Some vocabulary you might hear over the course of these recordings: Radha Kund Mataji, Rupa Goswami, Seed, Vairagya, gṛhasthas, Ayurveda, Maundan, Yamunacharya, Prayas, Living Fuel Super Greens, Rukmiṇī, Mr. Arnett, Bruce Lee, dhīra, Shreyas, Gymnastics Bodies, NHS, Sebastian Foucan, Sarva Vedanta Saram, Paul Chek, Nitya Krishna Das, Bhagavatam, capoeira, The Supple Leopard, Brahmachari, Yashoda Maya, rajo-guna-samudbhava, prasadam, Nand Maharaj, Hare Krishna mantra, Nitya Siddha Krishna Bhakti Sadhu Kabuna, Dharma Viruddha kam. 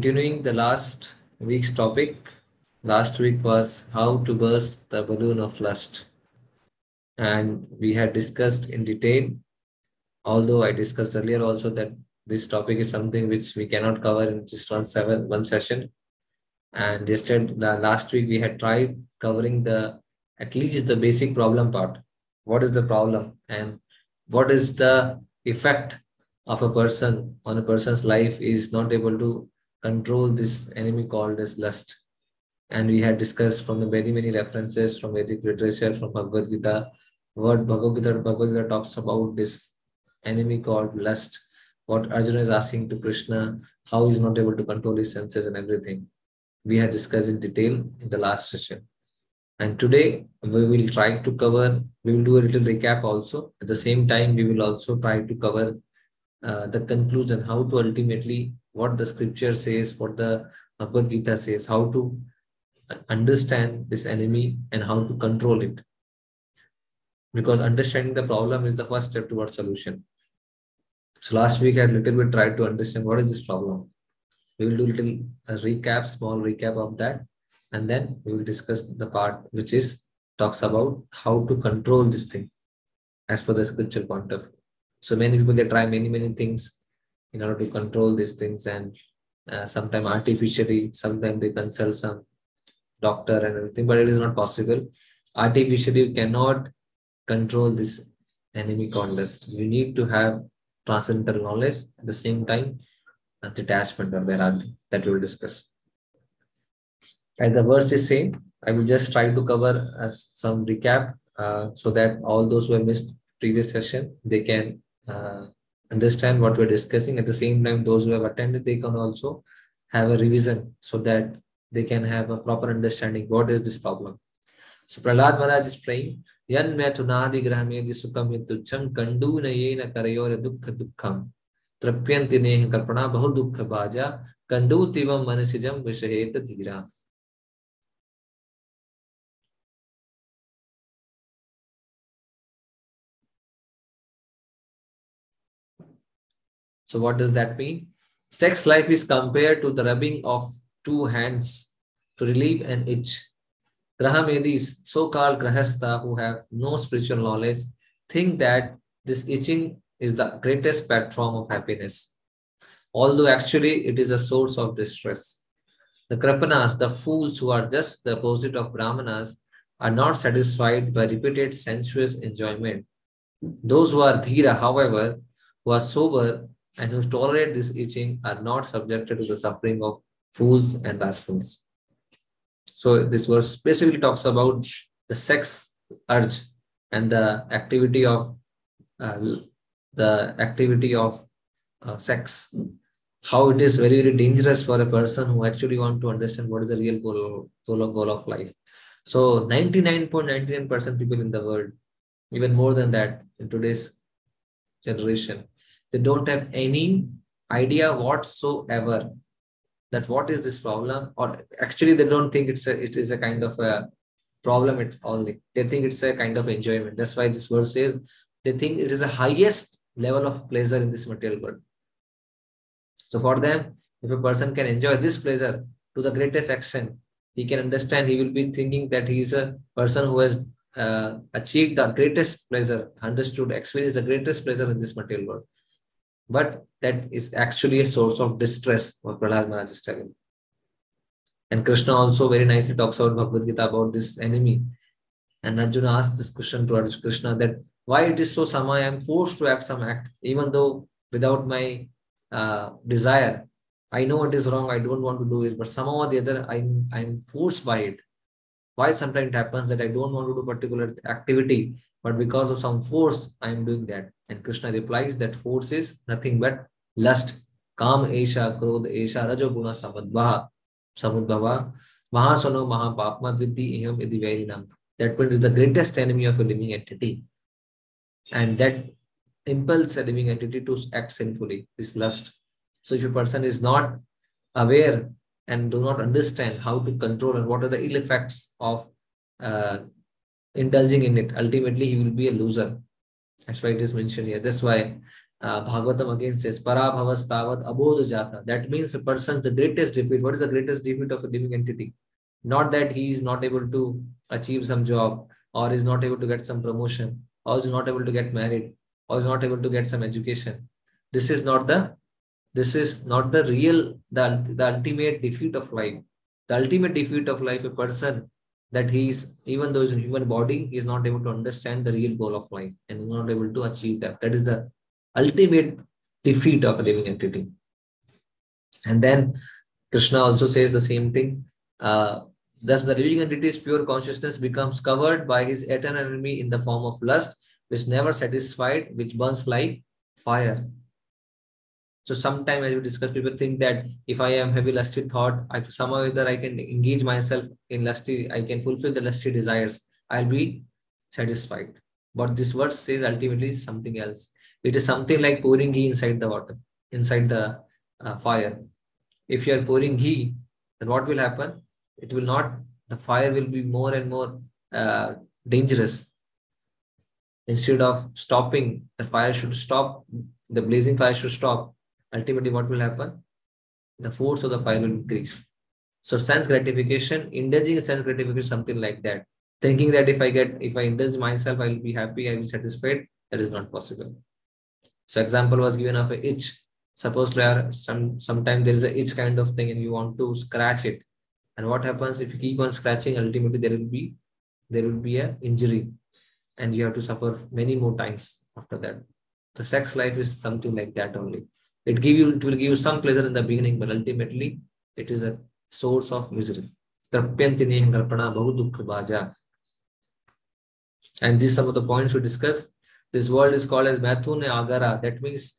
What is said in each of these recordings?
Continuing the last week's topic, last week was how to burst the balloon of lust, and we had discussed in detail, although I discussed earlier also that this topic is something which we cannot cover in just one session, and just last week we had tried covering at least the basic problem part. What is the problem and what is the effect of a person on a person's life is not able to control this enemy called as lust. And we had discussed from the many references from Vedic literature, from Bhagavad Gita, what Bhagavad Gita talks about this enemy called lust, what Arjuna is asking to Krishna, how he is not able to control his senses and everything. We had discussed in detail in the last session. And today we will try to cover, we will do a little recap also. At the same time, we will also try to cover the conclusion, how to ultimately, what the scripture says, what the Bhagavad Gita says, how to understand this enemy and how to control it. Because understanding the problem is the first step towards solution. So last week I little bit tried to understand what is this problem. We will do little small recap of that, and then we will discuss the part which talks about how to control this thing as per the scripture point of view. So many people, they try many things in order to control these things, and sometimes artificially, sometimes they consult some doctor and everything, but it is not possible. Artificially, you cannot control this enemy called lust. You need to have transcendental knowledge, at the same time a detachment or vairagya, that we will discuss. As the verse is saying, I will just try to cover some recap so that all those who have missed previous session, they can understand what we're discussing. At the same time, those who have attended, they can also have a revision so that they can have a proper understanding what is this problem. So Prahlad Maharaj is praying, Yan Maithunadi Grahamedi Sukham Yatucham Kanduna Yena Karayora Dukha Dukham Trapyanti Neha Karpana Bahu Dukha Baja Kandu Tivam Manasijam Vishaheta Dhīra. So what does that mean? Sex life is compared to the rubbing of two hands to relieve an itch. Grahamedis, so-called gṛhasthas who have no spiritual knowledge, think that this itching is the greatest platform of happiness, although actually it is a source of distress. The kṛpaṇas, the fools who are just the opposite of brāhmaṇas, are not satisfied by repeated sensuous enjoyment. Those who are dhīra, however, who are sober and who tolerate this itching, are not subjected to the suffering of fools and rascals. So this verse specifically talks about the sex urge and the activity of sex. How it is very, very dangerous for a person who actually wants to understand what is the real goal of life. So 99.99% people in the world, even more than that in today's generation, they don't have any idea whatsoever that what is this problem, or actually they don't think it is a kind of a problem at all. They think it's a kind of enjoyment. That's why this verse says they think it is the highest level of pleasure in this material world. So for them, if a person can enjoy this pleasure to the greatest extent, he can understand, he will be thinking that he is a person who has achieved the greatest pleasure, experienced the greatest pleasure in this material world. But that is actually a source of distress, what Prahlad Maharaj is telling. And Krishna also very nicely talks about Bhagavad Gita about this enemy. And Arjuna asked this question towards Krishna, that why it is so I am forced to act some act, even though without my desire. I know it is wrong, I don't want to do it, but somehow or the other I'm forced by it. Why sometimes it happens that I don't want to do particular activity, but because of some force, I am doing that. And Krishna replies that force is nothing but lust. Kam esha, krodh esha, rajo-guna-samudbhava, maha-shano, maha-papma, vairinam, vairinam. That one is the greatest enemy of a living entity. And that impels a living entity to act sinfully, this lust. So if a person is not aware and do not understand how to control and what are the ill effects of indulging in it, ultimately he will be a loser. That's why it is mentioned here. That's why Bhagavatam again says, Parabhavastavad abodha jata. That means a person's greatest defeat. What is the greatest defeat of a living entity? Not that he is not able to achieve some job, or is not able to get some promotion, or is not able to get married, or is not able to get some education. This is not the ultimate defeat of life. The ultimate defeat of life, a person, that he is, even though he's in human body, he is not able to understand the real goal of life and not able to achieve that. That is the ultimate defeat of a living entity. And then Krishna also says the same thing. Thus, the living entity's pure consciousness becomes covered by his eternal enemy in the form of lust, which never satisfied, which burns like fire. So sometimes, as we discuss, people think that if I am heavy lusty thought, somehow either I can engage myself in lusty, I can fulfill the lusty desires, I'll be satisfied. But this verse says ultimately something else. It is something like pouring ghee inside the water, inside the fire. If you are pouring ghee, then what will happen? It will not, the fire will be more and more dangerous. Instead of stopping, the fire should stop, the blazing fire should stop. Ultimately, what will happen? The force of the fire will increase. So sense gratification, indulging in sense gratification, something like that. Thinking that if I indulge myself, I will be happy, I will be satisfied. That is not possible. So example was given of an itch. Suppose sometimes there is an itch kind of thing and you want to scratch it. And what happens if you keep on scratching? Ultimately, there will be an injury, and you have to suffer many more times after that. The sex life is something like that only. It will give you some pleasure in the beginning, but ultimately it is a source of misery. And these are some of the points we discuss. This world is called as Maithuna Agara. That means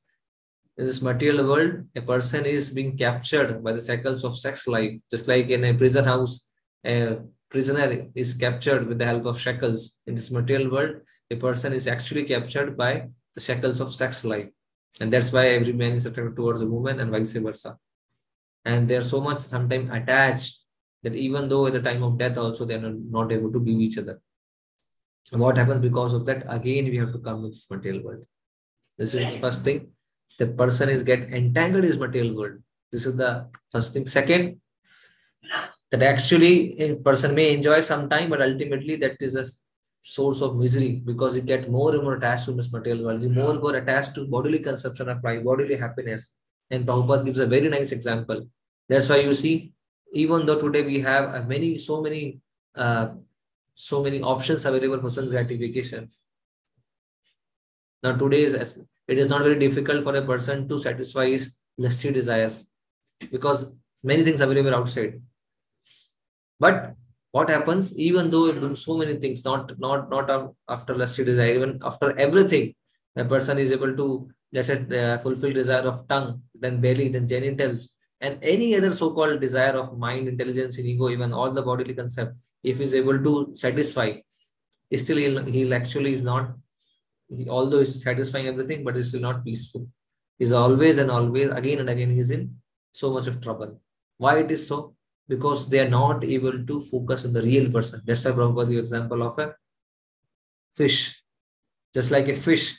in this material world, a person is being captured by the cycles of sex life. Just like in a prison house, a prisoner is captured with the help of shackles. In this material world, a person is actually captured by the shackles of sex life. And that's why every man is attracted towards a woman and vice versa. And they are so much sometimes attached that even though at the time of death also, they are not able to leave each other. And what happens because of that? Again, we have to come to this material world. This is the first thing. The person is get entangled in his material world. This is the first thing. Second, that actually a person may enjoy some time, but ultimately that is a source of misery because you get more and more attached to this material world. You more and more attached to bodily consumption of life, bodily happiness. And Prabhupada gives a very nice example. That's why you see, even though today we have so many options available for sense gratification. Now today it is not very difficult for a person to satisfy his lusty desires because many things are available outside. But what happens, even though it does so many things, not after lusty desire, even after everything, a person is able to, let's say, fulfill desire of tongue, then belly, then genitals, and any other so-called desire of mind, intelligence, ego, even all the bodily concept. If he is able to satisfy, still he actually is not. Although he's satisfying everything, but he's still not peaceful. He's always and always, again and again, he's in so much of trouble. Why it is so? Because they are not able to focus on the real person. That's why Prabhupada gives the example of a fish. Just like a fish,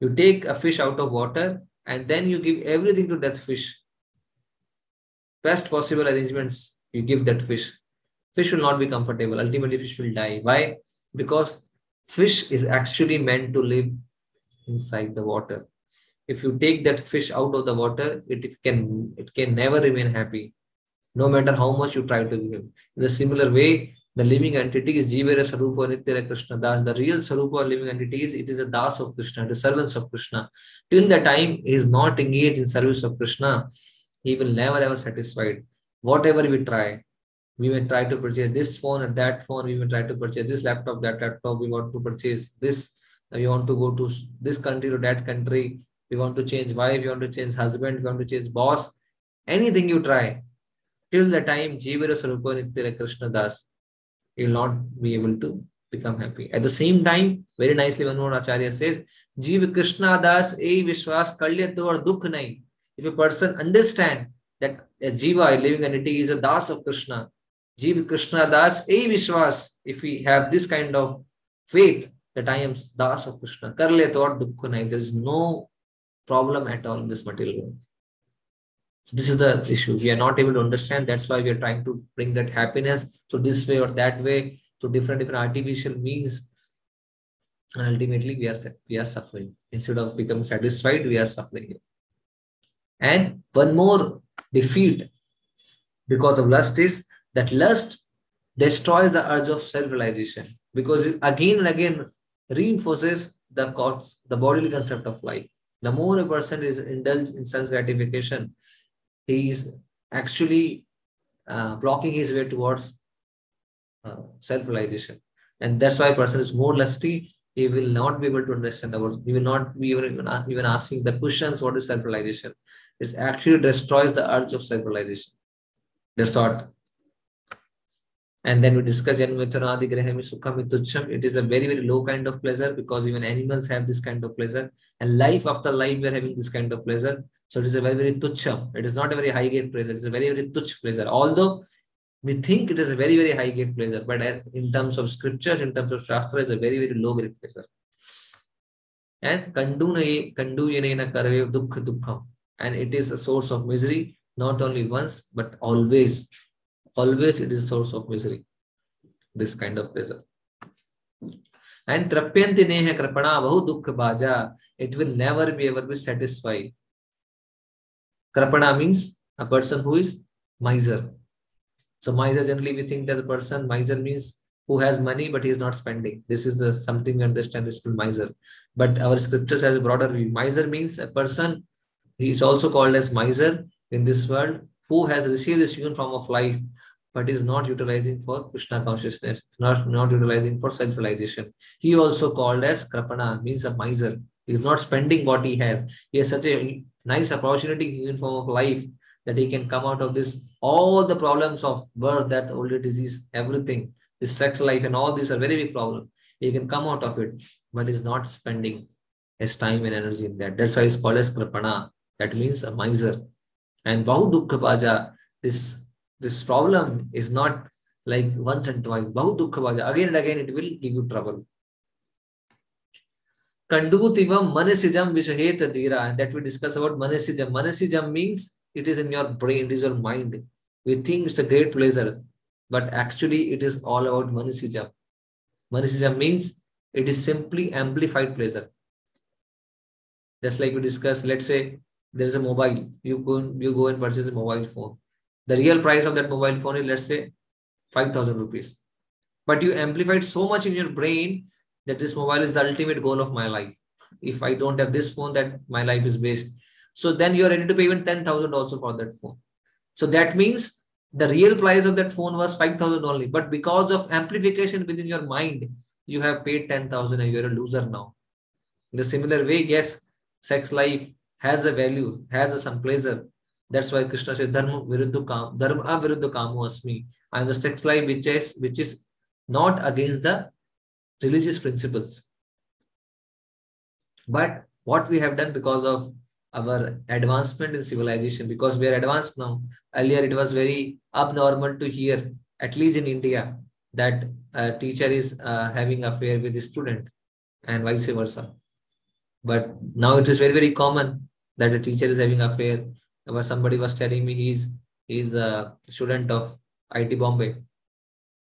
you take a fish out of water and then you give everything to that fish. Best possible arrangements you give that fish. Fish will not be comfortable. Ultimately, fish will die. Why? Because fish is actually meant to live inside the water. If you take that fish out of the water, it can never remain happy, no matter how much you try to give him. In a similar way, the living entity is Jivera Svarupa, Nitya Krishna Das. The real Svarupa living entity is a Das of Krishna, the servants of Krishna. Till the time he is not engaged in service of Krishna, he will never ever satisfied. Whatever we try, we may try to purchase this phone and that phone. We may try to purchase this laptop, that laptop. We want to purchase this. We want to go to this country or that country. We want to change wife. We want to change husband. We want to change boss. Anything you try, till the time Jivera Svarupa Nitya Krishna Das, you will not be able to become happy. At the same time, very nicely, one more Acharya says, Jiva Krishna Das, ei Vishwas Kalyato or Dukh Nai. If a person understands that a Jiva, a living entity, is a Das of Krishna, Jiva Krishna Das, ei Vishwas. If we have this kind of faith that I am Das of Krishna, karle to aur dukh ko nahi, there is no problem at all in this material world. This is the issue. We are not able to understand. That's why we are trying to bring that happiness through this way or that way, through different artificial means. And ultimately, we are suffering. Instead of becoming satisfied, we are suffering. And one more defeat because of lust is that lust destroys the urge of self-realization, because it again and again reinforces the bodily concept of life. The more a person is indulged in sense gratification, he is actually blocking his way towards self-realization. And that's why a person is more lusty. He will not be able to understand the world. He will not be even asking the questions, what is self-realization? It actually destroys the urge of self-realization. That's what. And then we discuss it is a very, very low kind of pleasure, because even animals have this kind of pleasure. And life after life, we are having this kind of pleasure. So it is a very, very tucham. It is not a very high grade pleasure. It is a very, very tuch pleasure. Although we think it is a very, very high grade pleasure, but in terms of scriptures, in terms of Shastra, it is a very, very low grade pleasure. And it is a source of misery, not only once, but always. Always it is a source of misery, this kind of pleasure. And trapyanti neha kripana bahu dukkha bhaja. It will never be ever be satisfied. Kripana means a person who is miser. So miser, generally we think that the person, miser means who has money but he is not spending. This is the something we understand is called miser. But our scriptures has a broader view. Miser means a person, he is also called as miser in this world, who has received this human form of life but is not utilizing for Krishna consciousness, not utilizing for self-realization. He also called as kripana, means a miser. He is not spending what he has. He has such a nice opportunity in human form of life that he can come out of this, all the problems of birth, that old disease, everything, this sex life and all these are very big problems. He can come out of it, but is not spending his time and energy in that. That's why he's called as kripana. That means a miser. And bahu dukkha bhaja, this problem is not like once and twice. Bahu dukkha bhaja, again and again it will give you trouble. Kandugutivam manasijam vishaheta dhīra, and that we discuss about manasijam. Manasijam means it is in your brain, it is your mind. We think it's a great pleasure, but actually it is all about manasijam. Manasijam means it is simply amplified pleasure. Just like we discussed, let's say, there is a mobile. You go and purchase a mobile phone. The real price of that mobile phone is, let's say, 5,000 rupees. But you amplified so much in your brain that this mobile is the ultimate goal of my life. If I don't have this phone, that my life is waste. So then you are ready to pay even 10,000 also for that phone. So that means the real price of that phone was 5,000 only. But because of amplification within your mind, you have paid 10,000 and you are a loser now. In the similar way, yes, sex life has a value, has some pleasure. That's why Krishna says, dharma viruddha kam, dharma aviruddha kamo asmi. I am the sex life which is not against the religious principles. But what we have done because of our advancement in civilization, because we are advanced now. Earlier it was very abnormal to hear, at least in India, that a teacher is having an affair with his student and vice versa. But now it is very, very common that a teacher is having an affair. Somebody was telling me he is a student of IIT Bombay.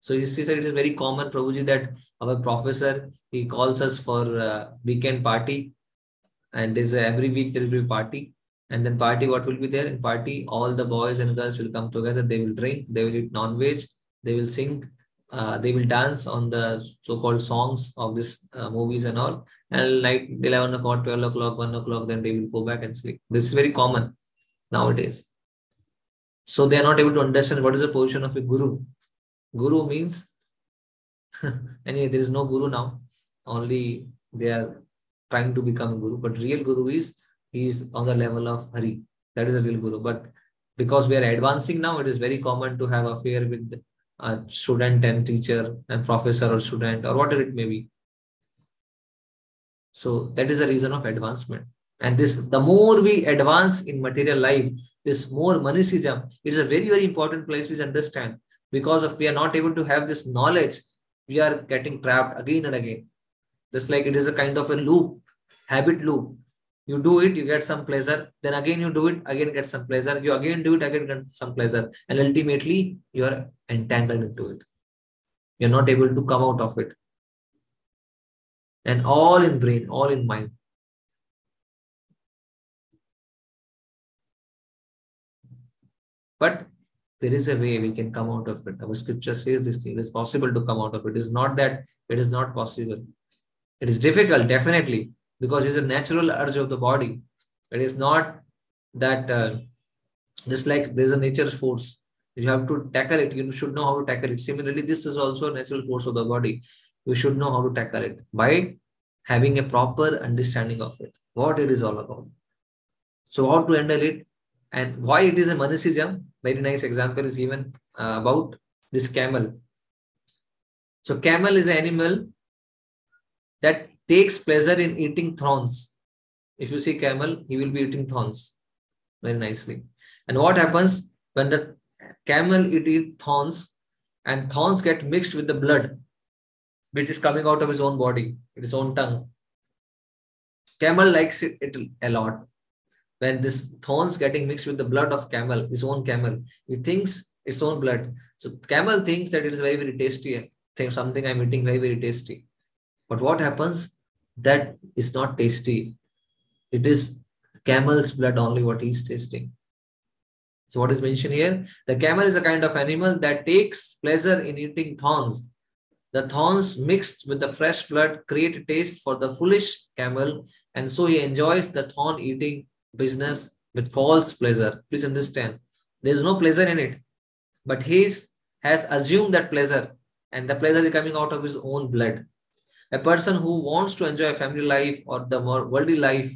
So he said it is very common, Prabhuji, that our professor, he calls us for a weekend party, and there's every week there will be party. And then party, what will be there? In party, all the boys and girls will come together. They will drink, they will eat non-veg, they will sing, they will dance on the so-called songs of these movies and all. And like 11 o'clock, 12 o'clock, 1 o'clock, then they will go back and sleep. This is very common nowadays. So they are not able to understand what is the position of a guru. Guru means, anyway, there is no guru now. Only they are trying to become a guru. But real guru is, he is on the level of Hari. That is a real guru. But because we are advancing now, it is very common to have an affair with a student and teacher and professor or student or whatever it may be. So that is the reason of advancement. And this, the more we advance in material life, this more manasijam, it is a very, very important place to understand, because if we are not able to have this knowledge, we are getting trapped again and again. Just like it is a kind of a loop, habit loop. You do it, you get some pleasure. Then again you do it, again get some pleasure. You again do it, again get some pleasure. And ultimately, you are entangled into it. You are not able to come out of it. And all in brain, all in mind. But there is a way we can come out of it. Our scripture says this thing. It is possible to come out of it. It is not that it is not possible. It is difficult, definitely. Because it's a natural urge of the body. It is not that just like there's a nature force. You have to tackle it. You should know how to tackle it. Similarly, this is also a natural force of the body. You should know how to tackle it by having a proper understanding of it. What it is all about. So how to handle it and why it is a manasijam. Very nice example is given about this camel. So camel is an animal that takes pleasure in eating thorns. If you see camel, he will be eating thorns very nicely. And what happens when the camel eats thorns and thorns get mixed with the blood, which is coming out of his own body, his own tongue. Camel likes it a lot. When this thorns getting mixed with the blood of camel, his own camel, he thinks it's own blood. So camel thinks that it is very, very tasty. Something I'm eating very, very tasty. But what happens? That is not tasty. It is camel's blood only what he is tasting. So what is mentioned here? The camel is a kind of animal that takes pleasure in eating thorns. The thorns mixed with the fresh blood create a taste for the foolish camel, and so he enjoys the thorn eating business with false pleasure. Please understand, there is no pleasure in it, but he has assumed that pleasure, and the pleasure is coming out of his own blood. A person who wants to enjoy family life or the more worldly life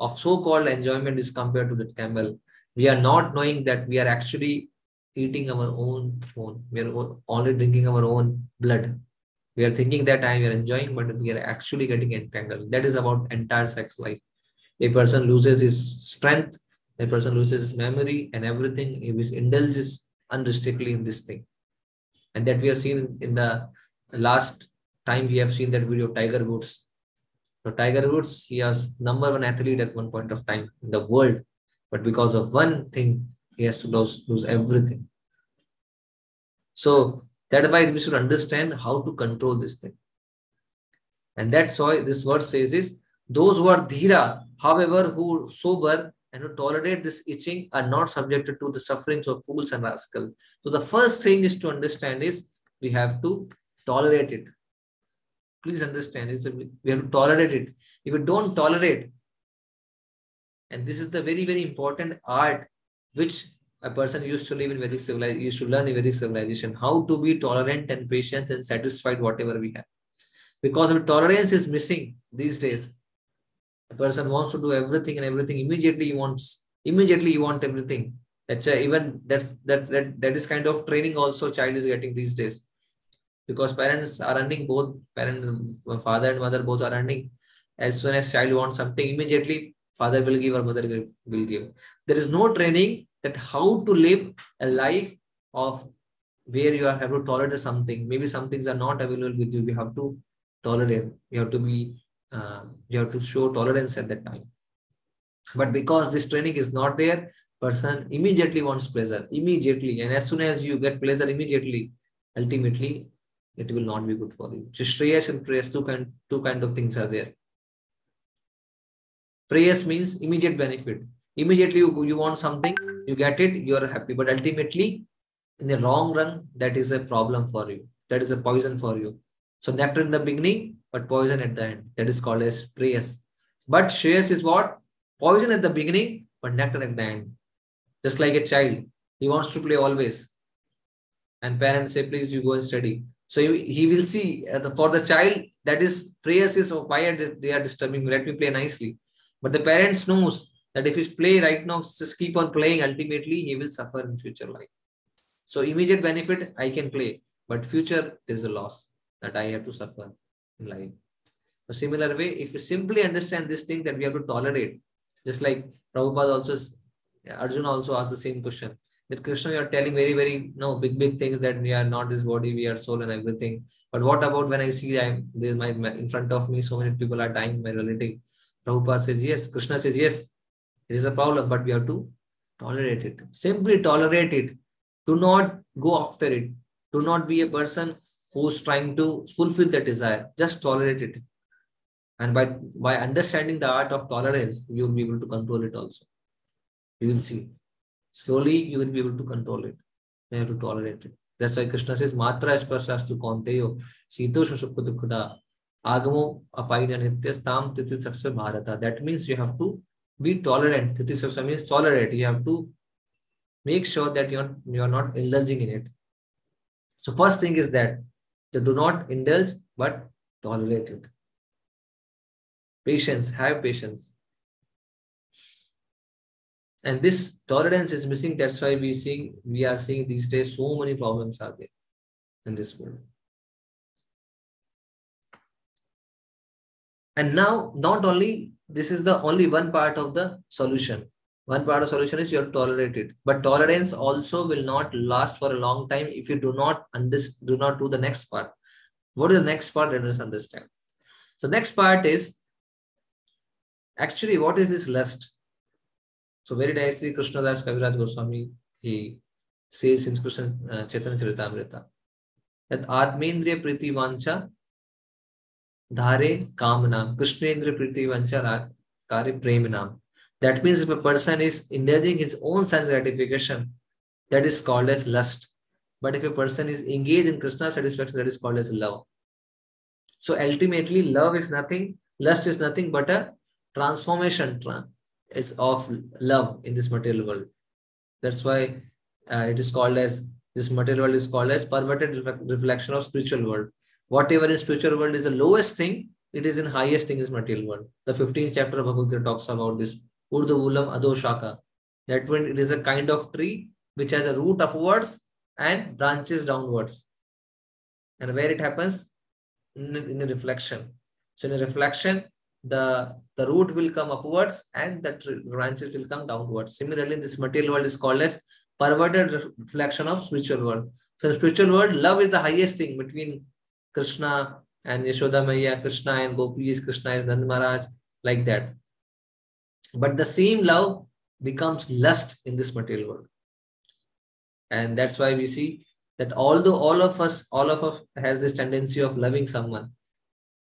of so-called enjoyment is compared to the camel. We are not knowing that we are actually eating our own food. We are only drinking our own blood. We are thinking that we are enjoying, but we are actually getting entangled. That is about entire sex life. A person loses his strength. A person loses his memory and everything. He indulges unrestrictedly in this thing. And that we have seen in the last time we have seen that video of Tiger Woods. So Tiger Woods, he was #1 athlete at one point of time in the world, but because of one thing, he has to lose everything. So that's why we should understand how to control this thing. And that's why this verse says is, those who are dhīra, however, who sober and who tolerate this itching are not subjected to the sufferings of fools and rascals. So the first thing is to understand is we have to tolerate it. Please understand, we have to tolerate it. If you don't tolerate, and this is the very, very important art which a person used to live in Vedic civilization, used to learn in Vedic civilization, how to be tolerant and patient and satisfied whatever we have. Because our tolerance is missing these days. A person wants to do everything and everything immediately he wants. Immediately you want everything. That's even that is kind of training also child is getting these days. Because parents are earning, both parents, father and mother both are earning. As soon as child wants something, immediately father will give or mother will give. There is no training that how to live a life of where you have to tolerate something. Maybe some things are not available with you. You have to tolerate. You have to be, you have to show tolerance at that time. But because this training is not there, person immediately wants pleasure. Immediately. And as soon as you get pleasure immediately, ultimately, it will not be good for you. So shreyas and prayas, two kind of things are there. Prayas means immediate benefit. Immediately you want something, you get it, you are happy. But ultimately, in the long run, that is a problem for you. That is a poison for you. So nectar in the beginning, but poison at the end. That is called as prayas. But shreyas is what? Poison at the beginning, but nectar at the end. Just like a child, he wants to play always. And parents say, please, you go and study. So he will see for the child, that is prayers is why they are disturbing. Let me play nicely. But the parents knows that if he play right now, just keep on playing, ultimately he will suffer in future life. So immediate benefit, I can play. But future, there is a loss that I have to suffer in life. A similar way, if you simply understand this thing that we have to tolerate, just like Prabhupada also, Arjuna also asked the same question. That Krishna, you are telling very, very big things that we are not this body, we are soul and everything. But what about when I see in front of me, so many people are dying, my relative. Prabhupada says yes, Krishna says yes, it is a problem, but we have to tolerate it. Simply tolerate it. Do not go after it. Do not be a person who's trying to fulfill the desire. Just tolerate it. And by understanding the art of tolerance, you will be able to control it also. You will see. Slowly, you will be able to control it. You have to tolerate it. That's why Krishna says, Matra Sparsastu Konteyo, Sitosha Sukkudukkada, Agamo Apaina Nityas Tam Tithitsaksa Bharata. That means you have to be tolerant. Tithitsaksa means tolerate. You have to make sure that you are not indulging in it. So first thing is that do not indulge, but tolerate it. Patience, have patience. And this tolerance is missing. That's why we are seeing these days so many problems are there in this world. And now, not only this is the only one part of the solution. One part of the solution is you have to tolerate it. But tolerance also will not last for a long time if you do not do the next part. What is the next part? Let us understand. So next part is actually what is this lust? So very nicely, Krishna Das Kaviraj Goswami, he says in Krishna Chaitanya Charitamrita that Atmendriya Priti Vancha Dhare Kamanam Krishnendriya Priti Vancha Kare Premanam. That means if a person is indulging his own sense gratification, that is called as lust. But if a person is engaged in Krishna satisfaction, that is called as love. So ultimately, love is nothing, lust is nothing but a transformation is of love in this material world. That's why it is called as, this material world is called as perverted reflection of spiritual world. Whatever in spiritual world is the lowest thing, it is in highest thing is material world. The 15th chapter of Bhagavad Gita talks about this. Urdhavulam Adoshaka. That when it is a kind of tree which has a root upwards and branches downwards. And where it happens? In a reflection. So in a reflection, the root will come upwards and the branches will come downwards. Similarly, this material world is called as perverted reflection of spiritual world. So in spiritual world, love is the highest thing between Krishna and Yashoda Maya, Krishna and Gopis, Krishna is Nand Maharaj, like that. But the same love becomes lust in this material world. And that's why we see that although all of us has this tendency of loving someone,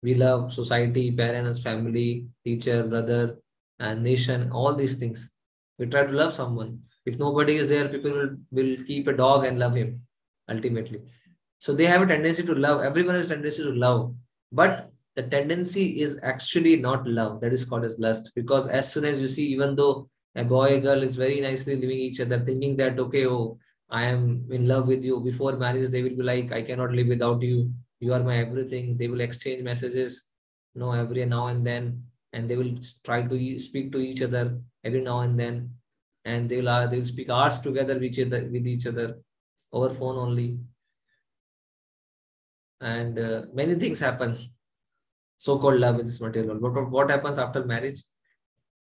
we love society, parents, family, teacher, brother, and nation, all these things. We try to love someone. If nobody is there, people will keep a dog and love him, ultimately. So they have a tendency to love. Everyone has a tendency to love. But the tendency is actually not love. That is called as lust. Because as soon as you see, even though a boy, a girl is very nicely living each other, thinking that, okay, oh, I am in love with you. Before marriage, they will be like, I cannot live without you. You are my everything. They will exchange messages, every now and then. And they will try to speak to each other every now and then. And they will speak hours together with each other over phone only. And many things happen. So-called love in this material world. But what happens after marriage?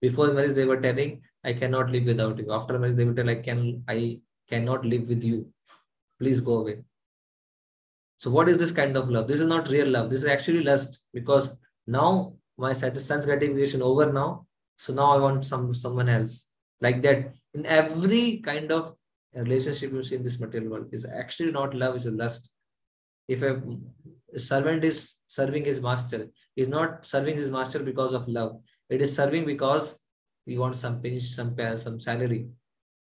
Before marriage, they were telling, I cannot live without you. After marriage, they will tell, I cannot live with you. Please go away. So what is this kind of love? This is not real love. This is actually lust. Because now my sense gratification over now. So now I want someone else. Like that. In every kind of relationship you see in this material world, is actually not love, it's a lust. If a servant is serving his master, he is not serving his master because of love. It is serving because he wants some salary.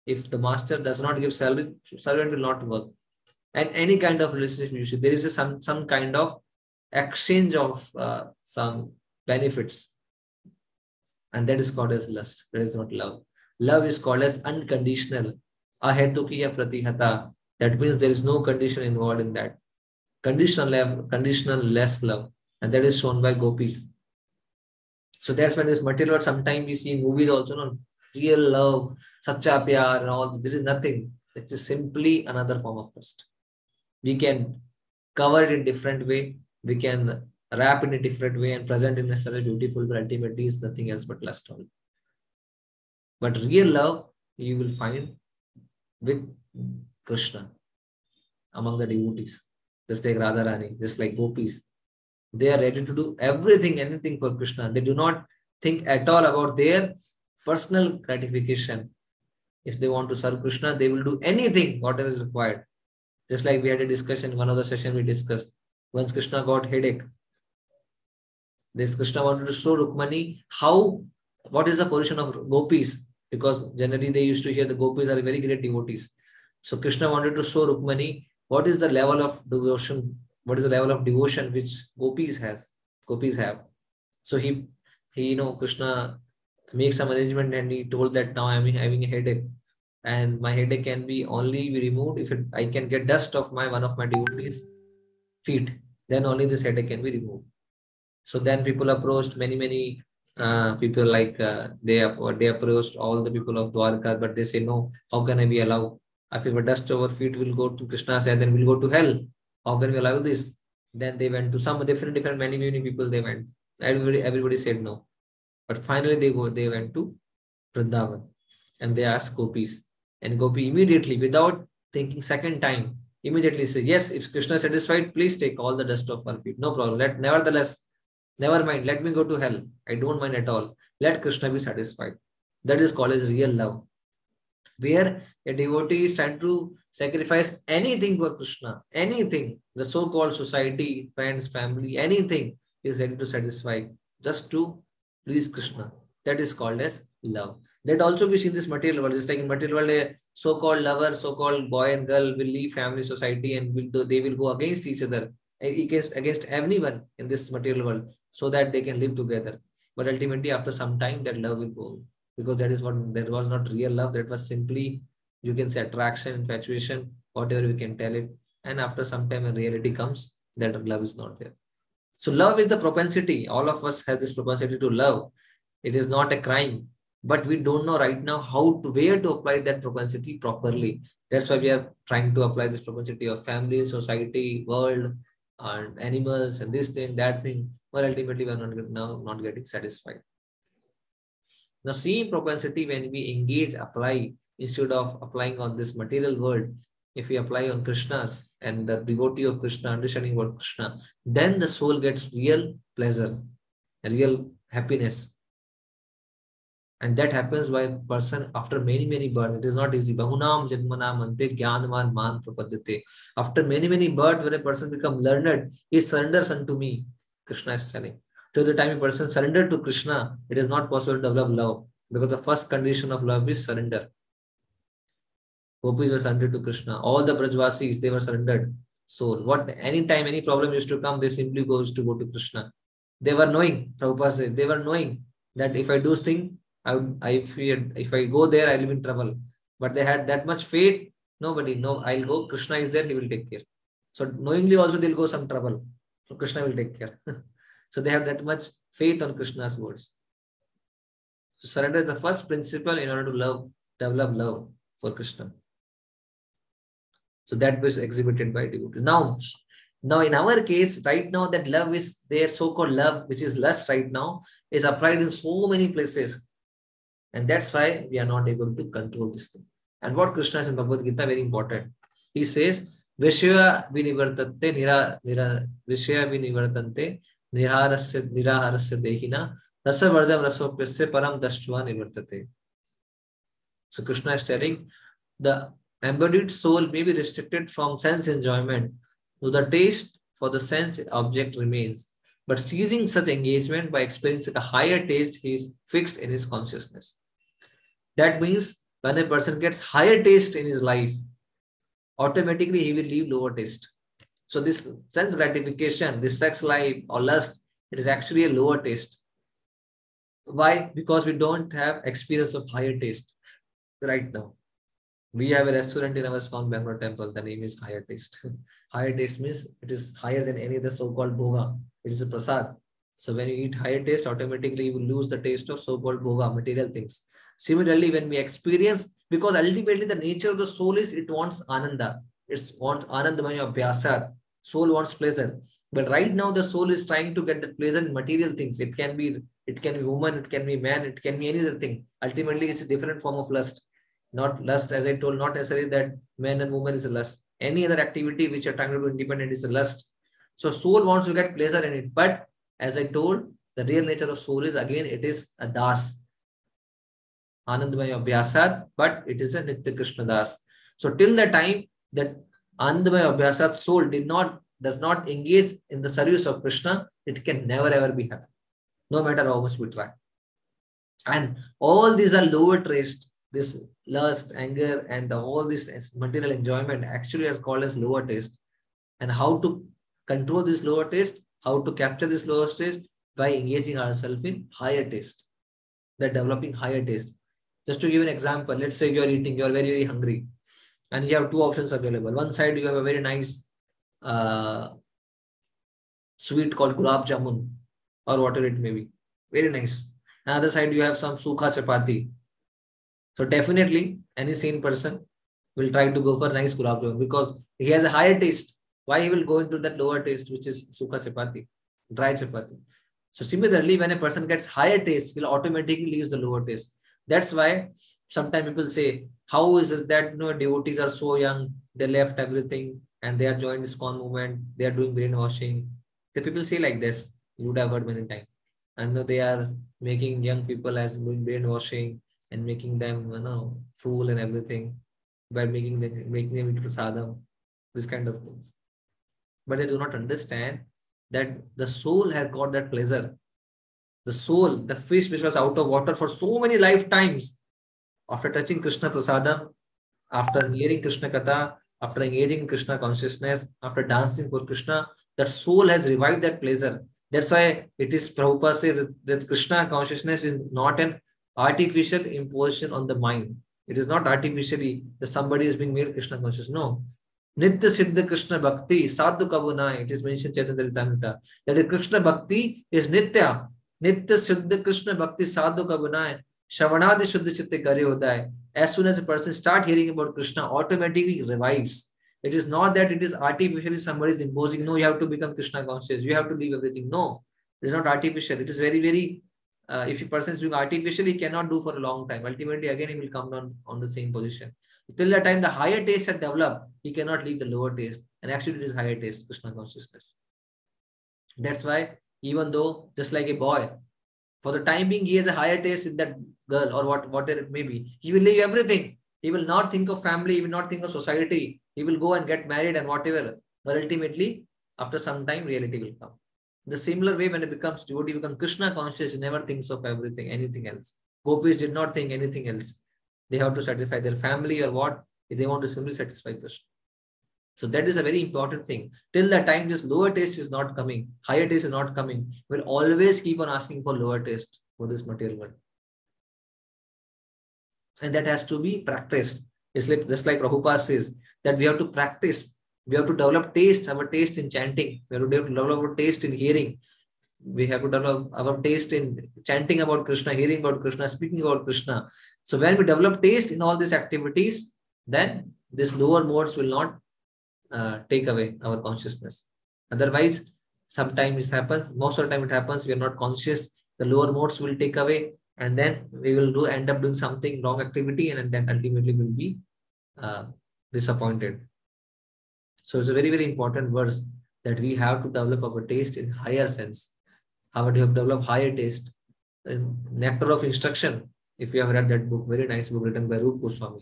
If the master does not give salary, servant will not work. And any kind of relationship, there is some kind of exchange of some benefits. And that is called as lust. That is not love. Love is called as unconditional. Ahetukiya pratihata. That means there is no condition involved in that. Conditionless love, and that is shown by gopis. So that's when this material world, sometimes we see in movies also, real love, sacha pyar and all, there is nothing. It is simply another form of lust. We can cover it in different way, we can wrap in a different way and present it in a such a beautiful, but ultimately is nothing else but lust only. But real love you will find with Krishna among the devotees. Just like Radha Rani, just like gopis. They are ready to do everything, anything for Krishna. They do not think at all about their personal gratification. If they want to serve Krishna, they will do anything, whatever is required. Just like we had a discussion, one of the sessions we discussed, once Krishna got headache. This Krishna wanted to show Rukmiṇī what is the position of gopis, because generally they used to hear the gopis are very great devotees. So Krishna wanted to show Rukmiṇī what is the level of devotion, which gopis have. So Krishna makes some arrangement and he told that now I am having a headache, and my headache can be only be removed if I can get dust of one of my devotees' feet. Then only this headache can be removed. So then people approached many people, like they approached all the people of Dwarka, but they say, no, how can I be allowed? If we dust our feet, we'll go to Krishna's and then we'll go to hell. How can we allow this? Then they went to some different many people. They went. Everybody said no. But finally they went to Vrindavan and they asked Gopis. And Gopi immediately, without thinking second time, immediately said, yes, if Krishna is satisfied, please take all the dust off our feet. No problem. Never mind. Let me go to hell. I don't mind at all. Let Krishna be satisfied. That is called as real love, where a devotee is trying to sacrifice anything for Krishna, anything, the so-called society, friends, family, anything is ready to satisfy just to please Krishna. That is called as love. That also we see in this material world. It's like in material world, a so-called lover, so-called boy and girl will leave family, society, and they will go against each other, against everyone in this material world, so that they can live together. But ultimately, after some time, that love will go. Because that was not real love. That was simply, you can say, attraction, infatuation, whatever we can tell it. And after some time, when reality comes, that love is not there. So love is the propensity. All of us have this propensity to love. It is not a crime, but we don't know right now where to apply that propensity properly. That's why we are trying to apply this propensity of family, society, world, and animals, and this thing, that thing. But ultimately, we are not getting satisfied. Now, same propensity, when we apply, instead of applying on this material world, if we apply on Krishna's and the devotee of Krishna, understanding about Krishna, then the soul gets real pleasure, real happiness. And that happens by a person after many births. It is not easy. Bahunam janmanam ante jnanavan man prapadyate. After many births, when a person becomes learned, he surrenders unto me, Krishna is telling. Till the time a person surrenders to Krishna, it is not possible to develop love, because the first condition of love is surrender. Gopis were surrendered to Krishna. All the Brajvasis, they were surrendered. So anytime any problem used to come, they simply go to Krishna. They were knowing, Prabhupada said, they were knowing that if I do this thing, if I go there, I will be in trouble. But they had that much faith, I'll go, Krishna is there, he will take care. So knowingly also they'll go some trouble. So Krishna will take care. So they have that much faith on Krishna's words. So surrender is the first principle in order to develop love for Krishna. So that was exhibited by devotee. Now in our case, right now that love is their so-called love, which is lust right now, is applied in so many places. And that's why we are not able to control this thing. And what Krishna says in Bhagavad Gita, very important. He says, Vishya vinivartate Vishya vinivartante niraharasya dehina rasavardham rasopyasya param dashtva nivartate. So Krishna is telling, the embodied soul may be restricted from sense enjoyment, though the taste for the sense object remains. But seizing such engagement by experiencing a higher taste, he is fixed in his consciousness. That means when a person gets higher taste in his life, automatically he will leave lower taste. So this sense gratification, this sex life or lust, it is actually a lower taste. Why? Because we don't have experience of higher taste right now. We have a restaurant in our Skon Bangalore temple. The name is Higher Taste. Higher taste means it is higher than any other so-called bhoga. It is a prasad. So when you eat higher taste, automatically you will lose the taste of so-called bhoga, material things. Similarly, when we experience, because ultimately the nature of the soul is it wants ananda. It wants anandamaya abhyasa. Soul wants pleasure. But right now the soul is trying to get the pleasure in material things. It can be woman, it can be man, it can be any other thing. Ultimately, it's a different form of lust. Not lust, as I told, not necessarily that man and woman is a lust. Any other activity which you are trying to do independent is a lust. So soul wants to get pleasure in it. But as I told, The real nature of soul is, again, it is a das. Anandamaya Abhyasat, but it is a Nitya Krishna Das. So till the time that Anandamaya Abhyasat soul does not engage in the service of Krishna, it can never ever be happy, no matter how much we try. And all these are lower taste, this lust, anger, and all this material enjoyment actually is called as lower taste. And how to control this lower taste, how to capture this lower taste? By engaging ourselves in higher taste, that developing higher taste. Just to give an example, let's say you are eating, you are very, very hungry, and you have two options available. One side, you have a very nice sweet called gulab jamun or whatever it may be, very nice. Another side, you have some sukha chapati. So definitely any sane person will try to go for nice gulab jamun because he has a higher taste. Why he will go into that lower taste, which is sukha chapati, dry chapati? So similarly, when a person gets higher taste, he'll automatically leaves the lower taste. That's why sometimes people say, how is it that devotees are so young, they left everything and they are joined this ISKCON movement, they are doing brainwashing. The people say like this, you would have heard many times. And they are making young people as doing brainwashing and making them fool and everything by making them eat prasadam, this kind of things. But they do not understand that the soul has got that pleasure. The soul, the fish which was out of water for so many lifetimes, after touching Krishna prasadam, after hearing Krishna katha, after engaging in Krishna consciousness, after dancing for Krishna, that soul has revived that pleasure. That's why it is, Prabhupada says that Krishna consciousness is not an artificial imposition on the mind. It is not artificially that somebody is being made Krishna conscious. No. Nitya Siddha Krishna Bhakti Sadhu Kabunai. It is mentioned in Chaitanya Charitamrita that Krishna Bhakti is Nitya. Nitya Siddha Krishna Bhakti Sadhu Kabunai. Shavanadi Shuddha Chitte Kari Hodai. As soon as a person starts hearing about Krishna, automatically revives. It is not that it is artificially somebody is imposing, no, you have to become Krishna conscious, you have to leave everything. No, it is not artificial. It is very, very, if a person is doing artificial, he cannot do for a long time. Ultimately, again, he will come down on the same position. Till the time the higher taste has developed, he cannot leave the lower taste. And actually, it is higher taste, Krishna consciousness. That's why, even though, just like a boy, for the time being, he has a higher taste in that girl or whatever it may be, he will leave everything. He will not think of family, he will not think of society. He will go and get married and whatever. But ultimately, after some time, reality will come. The similar way, when it becomes devotee, becomes Krishna conscious, he never thinks of everything, anything else. Gopis did not think anything else. They have to satisfy their family or what, if they want to simply satisfy Krishna. So that is a very important thing. Till the time this lower taste is not coming, higher taste is not coming, we will always keep on asking for lower taste for this material world. And that has to be practiced. It's like, just like Prabhupada says, that we have to practice, we have to develop taste, our taste in chanting, we have to develop our taste in hearing, we have to develop our taste in chanting about Krishna, hearing about Krishna, speaking about Krishna. So when we develop taste in all these activities, then these lower modes will not take away our consciousness. Otherwise, sometimes it happens, most of the time it happens, we are not conscious, the lower modes will take away. And then we will end up doing something wrong activity, and then ultimately will be disappointed. So it's a very, very important verse that we have to develop our taste in higher sense. How do you develop higher taste? Nectar of Instruction. If you have read that book, very nice book written by Rupa Goswami.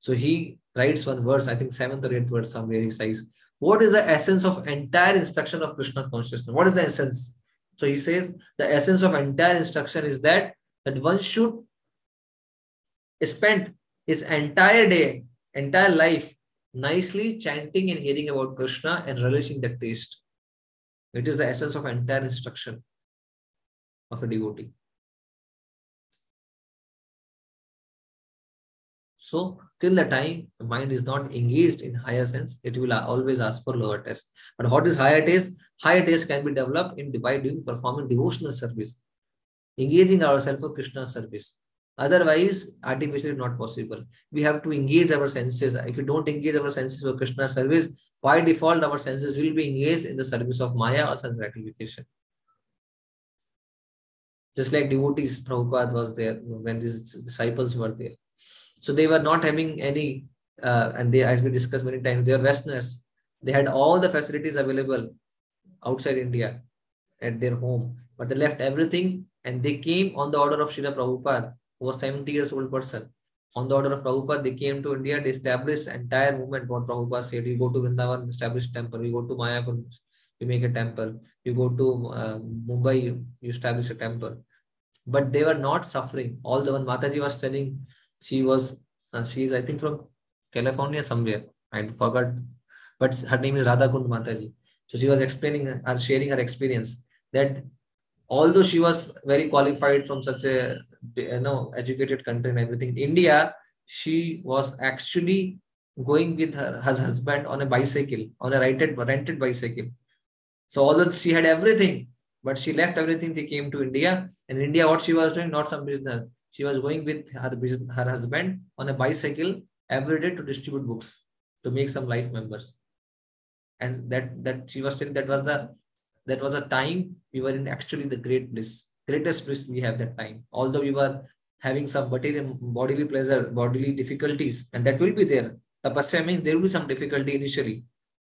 So he writes one verse, I think 7th or 8th verse somewhere, he says, what is the essence of entire instruction of Krishna consciousness? What is the essence? So he says, the essence of entire instruction is that one should spend his entire day, entire life, nicely chanting and hearing about Krishna and relishing that taste. It is the essence of entire instruction of a devotee. So, till the time the mind is not engaged in higher sense, it will always ask for lower taste. But what is higher taste? Higher taste can be developed by doing performing devotional service, engaging ourselves for Krishna service. Otherwise, artificially not possible. We have to engage our senses. If we don't engage our senses for Krishna service, by default, our senses will be engaged in the service of Maya or sense gratification. Just like devotees, Prabhupada was there when his disciples were there. So they were not having any, and they, as we discussed many times, they were Westerners. They had all the facilities available outside India at their home. but they left everything and they came on the order of Srila Prabhupada, who was 70 years old person. On the order of Prabhupada, they came to India, they established entire movement what Prabhupada said. You go to Vrindavan, establish temple. You go to Mayapur, you make a temple. You go to Mumbai, you establish a temple. But they were not suffering. All the one Mataji was telling, she is I think from California somewhere. I forgot, but her name is Radha Kund Mataji. So she was explaining and sharing her experience that although she was very qualified from such a educated country and everything, in India she was actually going with her husband on a bicycle, on a rented bicycle. So although she had everything, but she left everything. She came to India, and in India what she was doing, not some business. She was going with her husband on a bicycle every day to distribute books, to make some life members. And that she was saying that was a time we were in actually the greatest bliss we have that time. Although we were having some bodily pleasure, bodily difficulties, and that will be there. Tapasya means there will be some difficulty initially,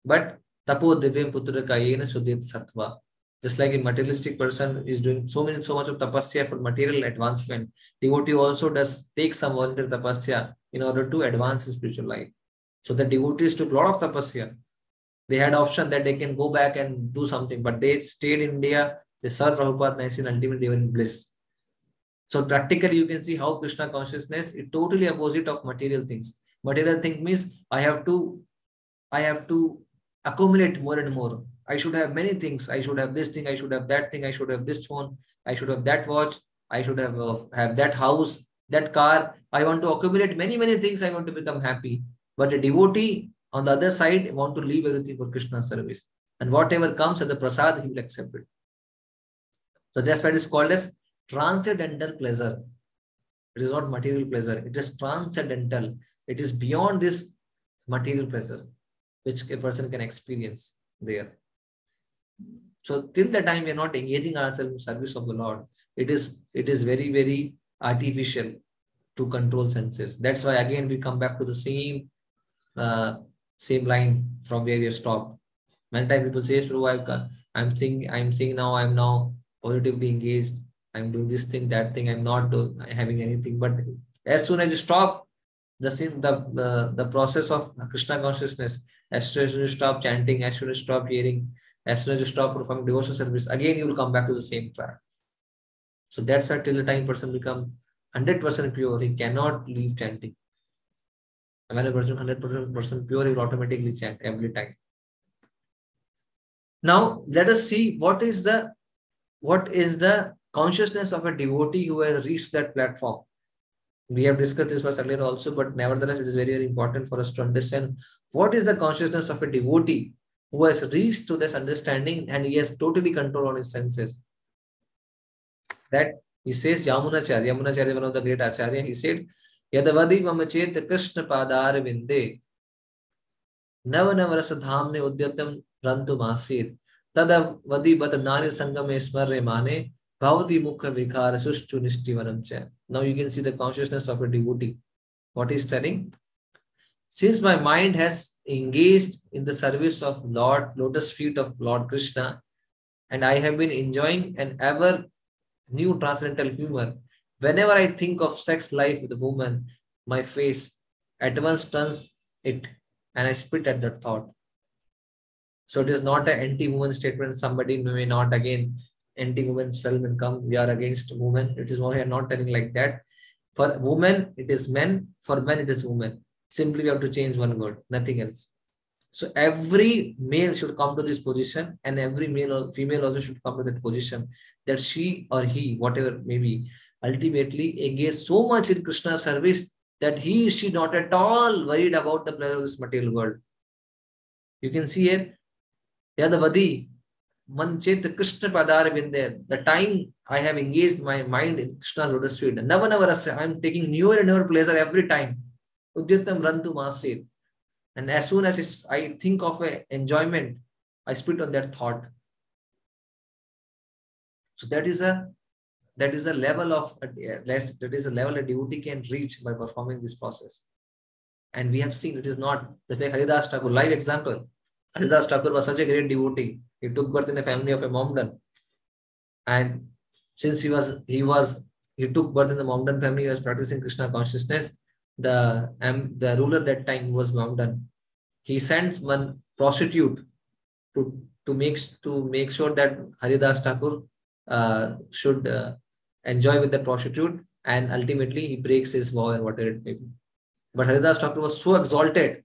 but tapo divya putra kayena sudhit sattva. Just like a materialistic person is doing so much of tapasya for material advancement, devotee also does take some voluntary tapasya in order to advance his spiritual life. So the devotees took a lot of tapasya. They had option that they can go back and do something, but they stayed in India. They served Prabhupada nicely, and ultimately they were in bliss. So practically you can see how Krishna consciousness is totally opposite of material things. Material thing means I have to accumulate more and more. I should have many things. I should have this thing. I should have that thing. I should have this phone. I should have that watch. I should have that house, that car. I want to accumulate many things. I want to become happy. But a devotee on the other side want to leave everything for Krishna's service, and whatever comes as the prasad, he will accept it. So that's why it is called as transcendental pleasure. It is not material pleasure. It is transcendental. It is beyond this material pleasure, which a person can experience there. So till the time we are not engaging ourselves in service of the Lord, it is very, very artificial to control senses. That's why again we come back to the same line from where we have stopped. Many times people say, Prabhu, I'm seeing now, I'm now positively engaged, I'm doing this thing, that thing, I'm not having anything. But as soon as you stop the process of Krishna consciousness, as soon as you stop chanting, as soon as you stop hearing, as soon as you stop performing devotional service, again you will come back to the same track. So that's why till the time person become 100% pure, he cannot leave chanting. When a person 100% pure, he will automatically chant every time. Now let us see what is the consciousness of a devotee who has reached that platform. We have discussed this verse earlier also, but nevertheless, it is very, very important for us to understand what is the consciousness of a devotee who has reached to this understanding and he has totally control on his senses. That he says, Yamunacharya, one of the great Acharya, he said, Yadavadi mamachet Krishna padar vinde Navanavarasadhamne udyatam rantu masir Tadavadi batanani sangam esmarre mane Bhavati mukha vikara sushtu nishtivanam cha. Now you can see the consciousness of a devotee. What is telling? Since my mind has engaged in the service of Lord, lotus feet of Lord Krishna, and I have been enjoying an ever new transcendental humor, whenever I think of sex life with a woman, my face at once turns it and I spit at that thought. So it is not an anti-woman statement. Somebody may not again anti-woman self and come, we are against women. It is why we are not telling like that. For women, it is men. For men, it is women. Simply we have to change one word, nothing else. So every male should come to this position, and every male or female also should come to that position, that she or he, whatever may be, ultimately engage so much in Krishna service that he is she not at all worried about the pleasure of this material world. You can see here, Yadavadi, Manchet Krishna Padar Vinde, the time I have engaged my mind in Krishna lotus feet, I am taking newer and newer pleasure every time. Udyatam Rantu Masir. And as soon as I think of an enjoyment, I spit on that thought. So that is a level a devotee can reach by performing this process. And we have seen it is not, just like Haridas Thakur, live example. Haridas Thakur was such a great devotee. He took birth in a family of a Maundan. And since he took birth in the Maundan family, he was practicing Krishna consciousness. The ruler that time was Maundan. He sends one prostitute to make sure that Haridas Thakur should enjoy with the prostitute, and ultimately he breaks his vow and whatever it may be. But Haridas Thakur was so exalted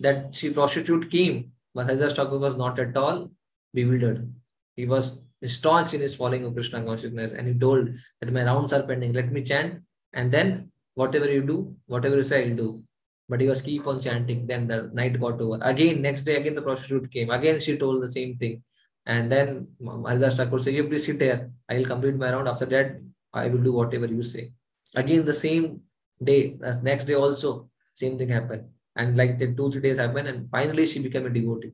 that she prostitute came, but Haridas Thakur was not at all bewildered. He was staunch in his following of Krishna consciousness, and he told that my rounds are pending, let me chant, and then whatever you do, whatever you say, I'll do. But he was keep on chanting. Then the night got over. Again, next day, again the prostitute came. Again, she told the same thing. And then Haridas Thakur said, you please sit there. I will complete my round. After that, I will do whatever you say. Again, the same day, next day also, same thing happened. And like the 2-3 days happened. And finally, she became a devotee.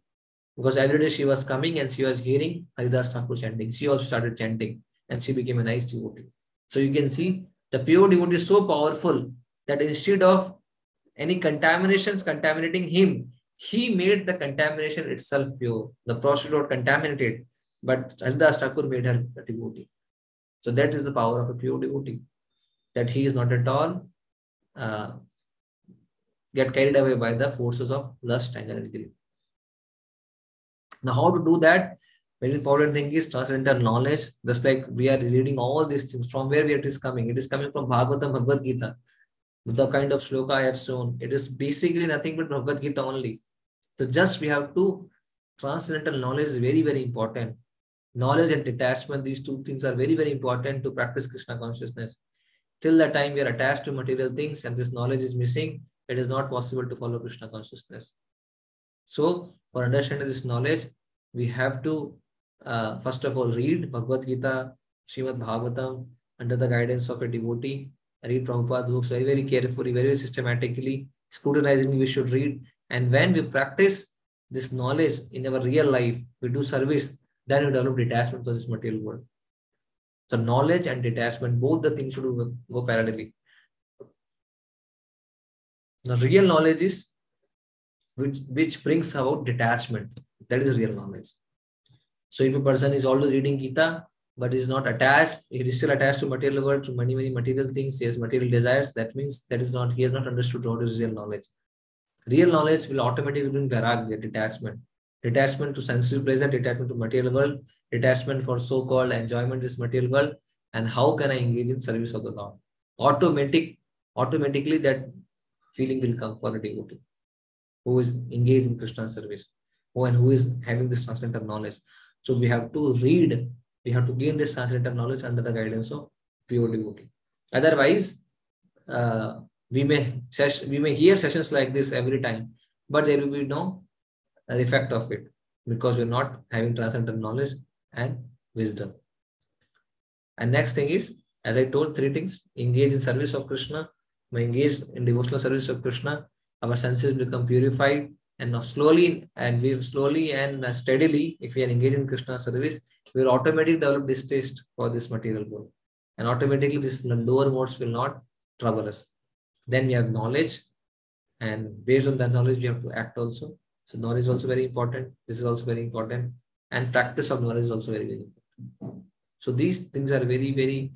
Because every day she was coming and she was hearing Haridas Thakur chanting. She also started chanting. And she became a nice devotee. So you can see the pure devotee is so powerful that instead of any contaminations contaminating him, he made the contamination itself pure. The prostitute contaminated, but Haridas Thakur made her a devotee. So that is the power of a pure devotee, that he is not at all get carried away by the forces of lust, anger, and greed. Now, how to do that? Very important thing is transcendental knowledge. Just like we are reading all these things, from where it is coming? It is coming from Bhagavatam, Bhagavad Gita. The kind of shloka I have shown, it is basically nothing but Bhagavad Gita only. So just we have to, transcendental knowledge is very, very important. Knowledge and detachment, these two things are very, very important to practice Krishna consciousness. Till the time we are attached to material things and this knowledge is missing, it is not possible to follow Krishna consciousness. So for understanding this knowledge, we have to first of all read Bhagavad Gita, Srimad Bhagavatam under the guidance of a devotee. Read Prabhupada books very, very carefully, very, very systematically, scrutinizingly we should read. And when we practice this knowledge in our real life, we do service, then we develop detachment for this material world. So knowledge and detachment, both the things should go parallelly. The real knowledge is which brings about detachment. That is real knowledge. So if a person is always reading Gita, but is not attached, he is still attached to material world, to many, many material things, he has material desires, that means that is not, he has not understood what is real knowledge. Real knowledge will automatically bring vairagya, detachment. Detachment to sensory pleasure, detachment to material world, detachment for so-called enjoyment is material world, and how can I engage in service of the Lord? Automatically that feeling will come for a devotee who is engaged in Krishna service, who is having this transcendental knowledge. So we have to read. We have to gain this transcendental knowledge under the guidance of pure devotee. Otherwise, we may hear sessions like this every time, but there will be no effect of it because we are not having transcendental knowledge and wisdom. And next thing is, as I told, 3 things: engage in service of Krishna, engage in devotional service of Krishna. Our senses become purified, and now slowly and steadily, if we are engaged in Krishna service, we will automatically develop distaste for this material world, and automatically this lower modes will not trouble us. Then we have knowledge, and based on that knowledge, we have to act also. So knowledge is also very important. This is also very important, and practice of knowledge is also very, very important. So these things are very, very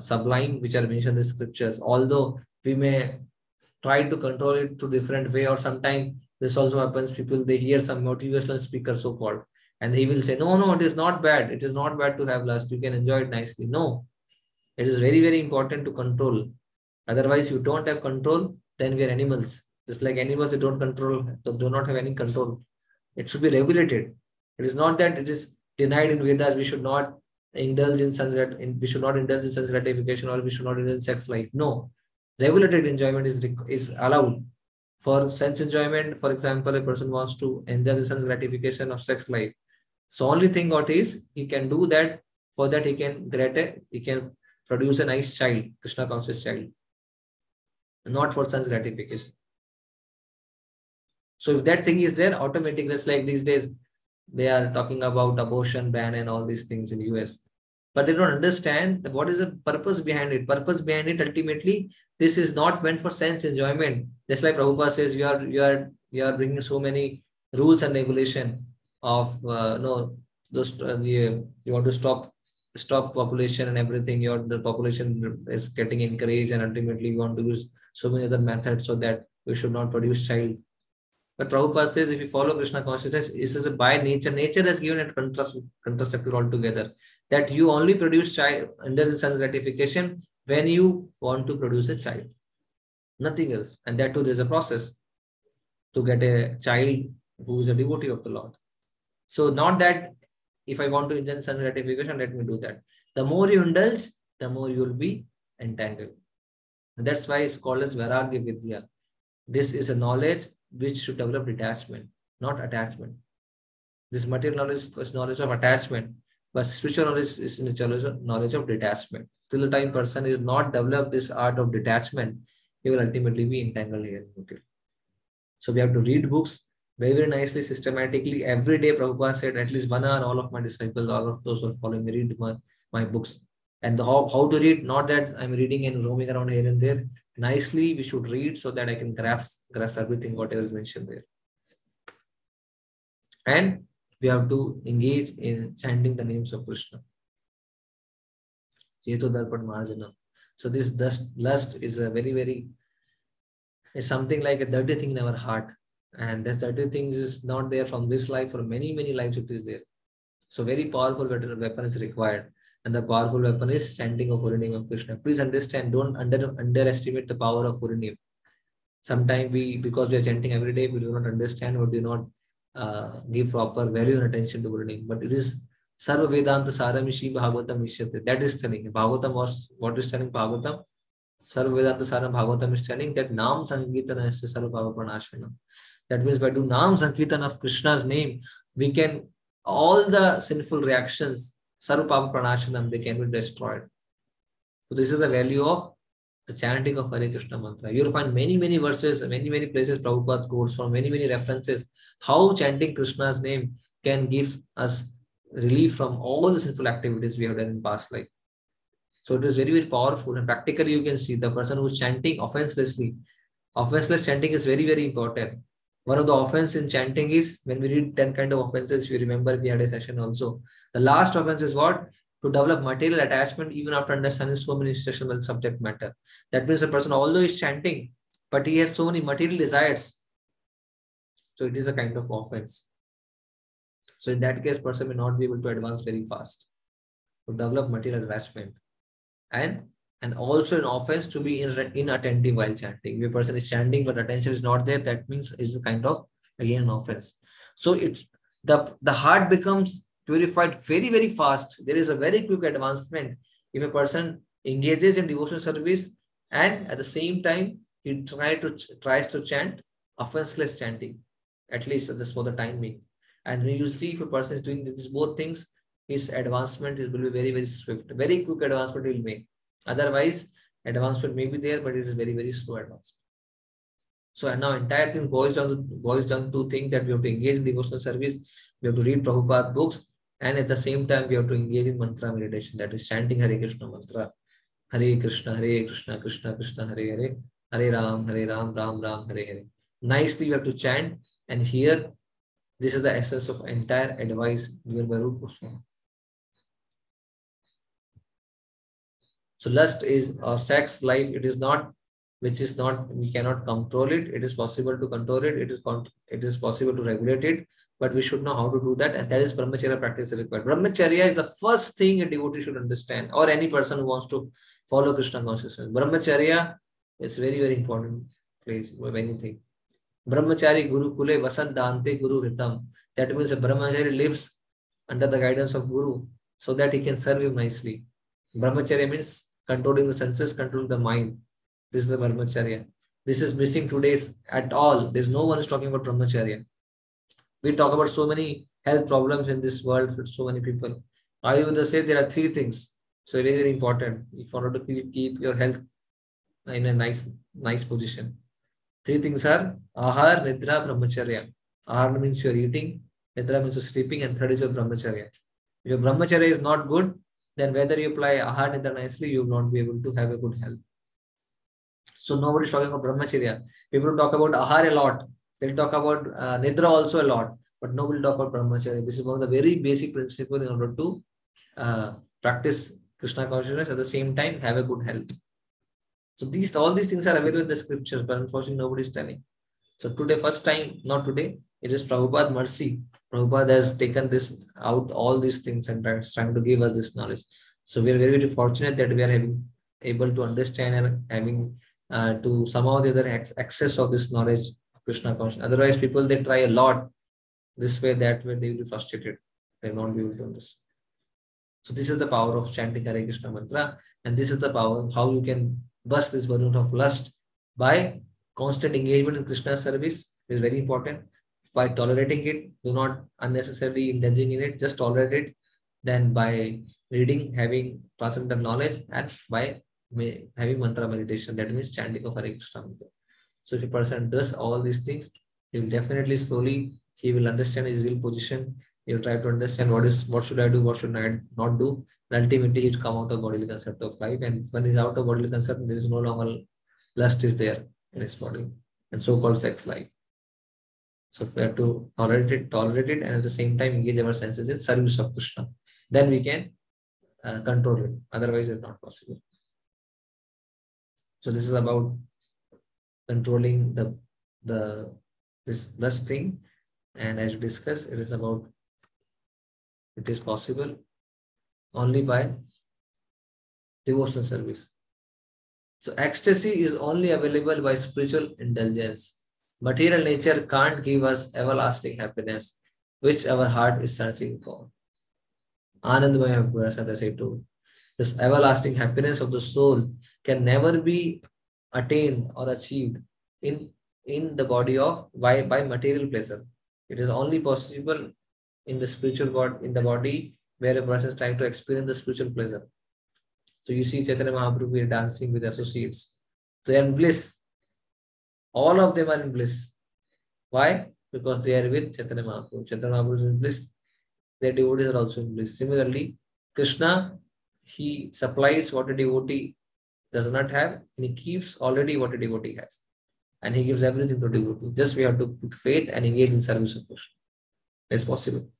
sublime, which are mentioned in the scriptures. Although we may try to control it through different way, or sometimes this also happens. People, they hear some motivational speaker, so called. And he will say, no, it is not bad. It is not bad to have lust. You can enjoy it nicely. No, it is very, very important to control. Otherwise, you don't have control, then we are animals. Just like animals, they don't control, so do not have any control. It should be regulated. It is not that it is denied in Vedas. We should not indulge in sense gratification, or we should not indulge in sex life. No, regulated enjoyment is allowed. For sense enjoyment, for example, a person wants to enjoy the sense gratification of sex life. So only thing what is, he can do that, for that he can produce a nice child, Krishna conscious child, not for sense gratification. So if that thing is there, automatically, just like these days, they are talking about abortion ban and all these things in US, but they don't understand what is the purpose behind it. Purpose behind it, ultimately, this is not meant for sense enjoyment. Just like Prabhupada says, you are bringing so many rules and regulation of you want to stop stop population and everything, the population is getting encouraged, and ultimately you want to use so many other methods so that we should not produce child. But Prabhupada says, if you follow Krishna consciousness, this is by nature. Nature has given it contraceptive altogether, that you only produce child under the sense gratification when you want to produce a child, nothing else. And that too, there is a process to get a child who is a devotee of the Lord. So not that if I want to indulge sense gratification, let me do that. The more you indulge, the more you will be entangled. And that's why it's called as Vairagya Vidya. This is a knowledge which should develop detachment, not attachment. This material knowledge is knowledge of attachment, but spiritual knowledge is knowledge of detachment. Till the time person is not developed this art of detachment, he will ultimately be entangled here. Okay. So we have to read books very, very nicely, systematically. Every day, Prabhupada said, at least 1 hour, all of my disciples, all of those who are following me, read my books. And how to read, not that I'm reading and roaming around here and there. Nicely, we should read so that I can grasp everything, whatever is mentioned there. And we have to engage in chanting the names of Krishna. So this lust is a is something like a dirty thing in our heart. And that dirty thing is not there from this life. For many, many lives it is there. So very powerful weapon is required. And the powerful weapon is chanting of holy name of Krishna. Please understand, don't underestimate the power of holy name. Sometimes because we are chanting every day, we do not understand or do not give proper value and attention to holy name. But it is Sarva Vedanta Saram ishi Bhagavatam ishyate. That is telling. Bhagavatam was, what is telling Bhagavatam? Sarva Vedanta Saram Bhagavatam is telling that Nam Sankirtan is Sarva Papa Pranashanam. That means by doing Nam Sankirtan of Krishna's name, we can, all the sinful reactions, Sarva Papa Pranashanam, they can be destroyed. So this is the value of the chanting of Hare Krishna mantra. You will find many, many verses, many, many places Prabhupada quotes from, many, many references, how chanting Krishna's name can give us relief from all the sinful activities we have done in past life. So it is very, very powerful. And practically you can see the person who is chanting offenselessly. Offenseless chanting is very, very important. One of the offense in chanting is, when we read 10 kind of offenses, you remember we had a session also. The last offense is what? To develop material attachment even after understanding so many instructional subject matter. That means a person, although is chanting, but he has so many material desires. So it is a kind of offense. So in that case, person may not be able to advance very fast. To develop material attachment. And also an offense to be inattentive while chanting. If a person is chanting but attention is not there, that means it's a kind of, again, an offense. So the heart becomes purified very, very fast. There is a very quick advancement if a person engages in devotional service and at the same time he tries to chant offenseless chanting, at least this for the time being. And you see, if a person is doing these both things, his advancement will be very, very swift. Very quick advancement he will make. Otherwise, advancement may be there, but it is very, very slow advancement. So and now entire thing boils down to think that we have to engage in devotional service, we have to read Prabhupada books, and at the same time, we have to engage in mantra meditation, that is chanting Hare Krishna mantra. Hare Krishna, Krishna Krishna, Hare Hare, Hare Ram, Ram Ram, Hare Hare. Nicely we have to chant, and here, this is the essence of entire advice given by Rupa Goswami. So lust is our sex life. It is not, we cannot control it. It is possible to control it. It is possible to regulate it, but we should know how to do that. And that is Brahmacharya practice required. Brahmacharya is the first thing a devotee should understand, or any person who wants to follow Krishna consciousness. Brahmacharya is very, very important place for anything. Brahmachari Guru Kule Vasant Dante Guru Hitam. That means a Brahmachari lives under the guidance of Guru so that he can serve him nicely. Brahmacharya means controlling the senses, controlling the mind. This is the Brahmacharya. This is missing today's at all. There's no one is talking about Brahmacharya. We talk about so many health problems in this world for so many people. Ayurveda says there are 3 things. So very, very important. If you want to keep your health in a nice position. 3 things are Ahar, Nidra, Brahmacharya. Ahar means you are eating, Nidra means you are sleeping, and 3rd is your Brahmacharya. If your Brahmacharya is not good, then whether you apply Ahar, Nidra nicely, you will not be able to have a good health. So nobody is talking about Brahmacharya. People talk about Ahar a lot. They will talk about Nidra also a lot, but nobody will talk about Brahmacharya. This is one of the very basic principles in order to practice Krishna consciousness, at the same time have a good health. So these, all these things are available in the scriptures, but unfortunately nobody is telling. So today, first time, not today, it is Prabhupada's mercy. Prabhupada has taken this out, all these things, and is trying to give us this knowledge. So we are very, very fortunate that we are able to understand and having to somehow the other access of this knowledge, Krishna consciousness. Otherwise, people, they try a lot this way, that way, they will be frustrated. They won't be able to understand. So this is the power of chanting Hare Krishna mantra, and this is the power of how you can bust this balloon of lust by constant engagement in Krishna service is very important. By tolerating it, do not unnecessarily indulging in it, just tolerate it. Then by reading, having transcendental knowledge, and by having mantra meditation, that means chanting of Hare Krishna mantra. So if a person does all these things, he will definitely slowly, he will understand his real position. He will try to understand what should I do, what should I not do. And ultimately, he will come out of bodily concept of life. And when he is out of bodily concept, there is no longer lust is there in his body and so-called sex life. So if we have to tolerate it, and at the same time engage our senses in service of Krishna, then we can control it. Otherwise, it's not possible. So this is about controlling this lust thing. And as we discussed, it is about, it is possible only by devotional service. So ecstasy is only available by spiritual indulgence. Material nature can't give us everlasting happiness, which our heart is searching for. Anandamaya Prasada said too, this everlasting happiness of the soul can never be attained or achieved in the body of by material pleasure. It is only possible in the spiritual body, in the body where a person is trying to experience the spiritual pleasure. So you see Chaitanya Mahaprabhu dancing with associates. They are in bliss. All of them are in bliss. Why? Because they are with Chaitanya Mahaprabhu. Chaitanya Mahaprabhu is in bliss. Their devotees are also in bliss. Similarly, Krishna, he supplies what a devotee does not have, and he keeps already what a devotee has. And he gives everything to devotee. Just we have to put faith and engage in service of Krishna. It's possible.